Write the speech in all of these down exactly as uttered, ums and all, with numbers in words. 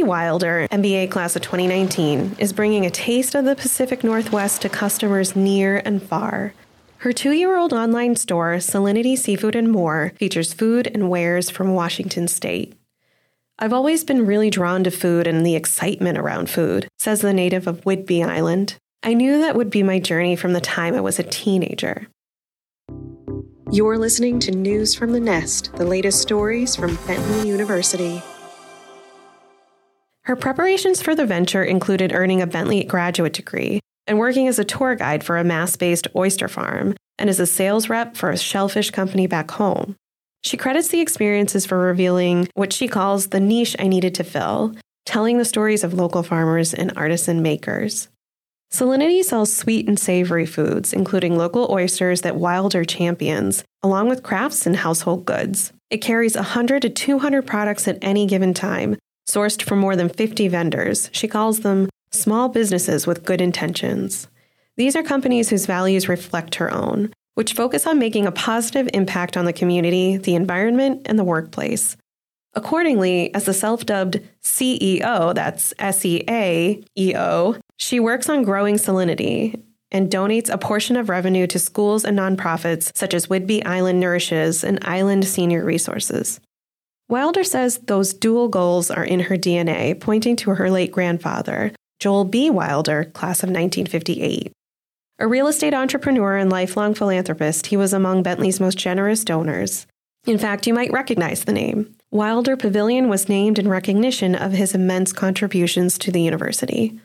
Katie Wilder, M B A class of twenty nineteen, is bringing a taste of the Pacific Northwest to customers near and far. Her two-year-old online store, Salinity Seafood and More, features food and wares from Washington State. I've always been really drawn to food and the excitement around food, says the native of Whidbey Island. I knew that would be my journey from the time I was a teenager. You're listening to News from the Nest, the latest stories from Bentley University. Her preparations for the venture included earning a Bentley graduate degree and working as a tour guide for a Mass-based oyster farm and as a sales rep for a shellfish company back home. She credits the experiences for revealing what she calls the niche I needed to fill, telling the stories of local farmers and artisan makers. Salinity sells sweet and savory foods, including local oysters that Wilder champions, along with crafts and household goods. It carries one hundred to two hundred products at any given time, sourced from more than fifty vendors. She calls them small businesses with good intentions. These are companies whose values reflect her own, which focus on making a positive impact on the community, the environment, and the workplace. Accordingly, as the self-dubbed C E O, that's S E A E O, she works on growing Salinity and donates a portion of revenue to schools and nonprofits such as Whidbey Island Nourishes and Island Senior Resources. Wilder says those dual goals are in her D N A, pointing to her late grandfather, Joel B. Wilder, class of nineteen fifty-eight. A real estate entrepreneur and lifelong philanthropist, he was among Bentley's most generous donors. In fact, you might recognize the name. Wilder Pavilion was named in recognition of his immense contributions to the university.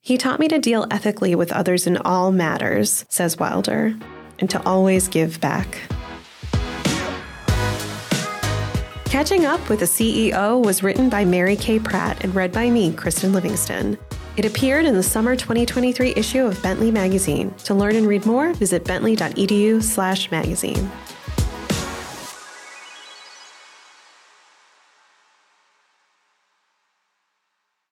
He taught me to deal ethically with others in all matters, says Wilder, and to always give back. Catching Up with a C E O was written by Mary Kay Pratt and read by me, Kristen Livingston. It appeared in the summer twenty twenty-three issue of Bentley Magazine. To learn and read more, visit bentley dot e d u slash magazine.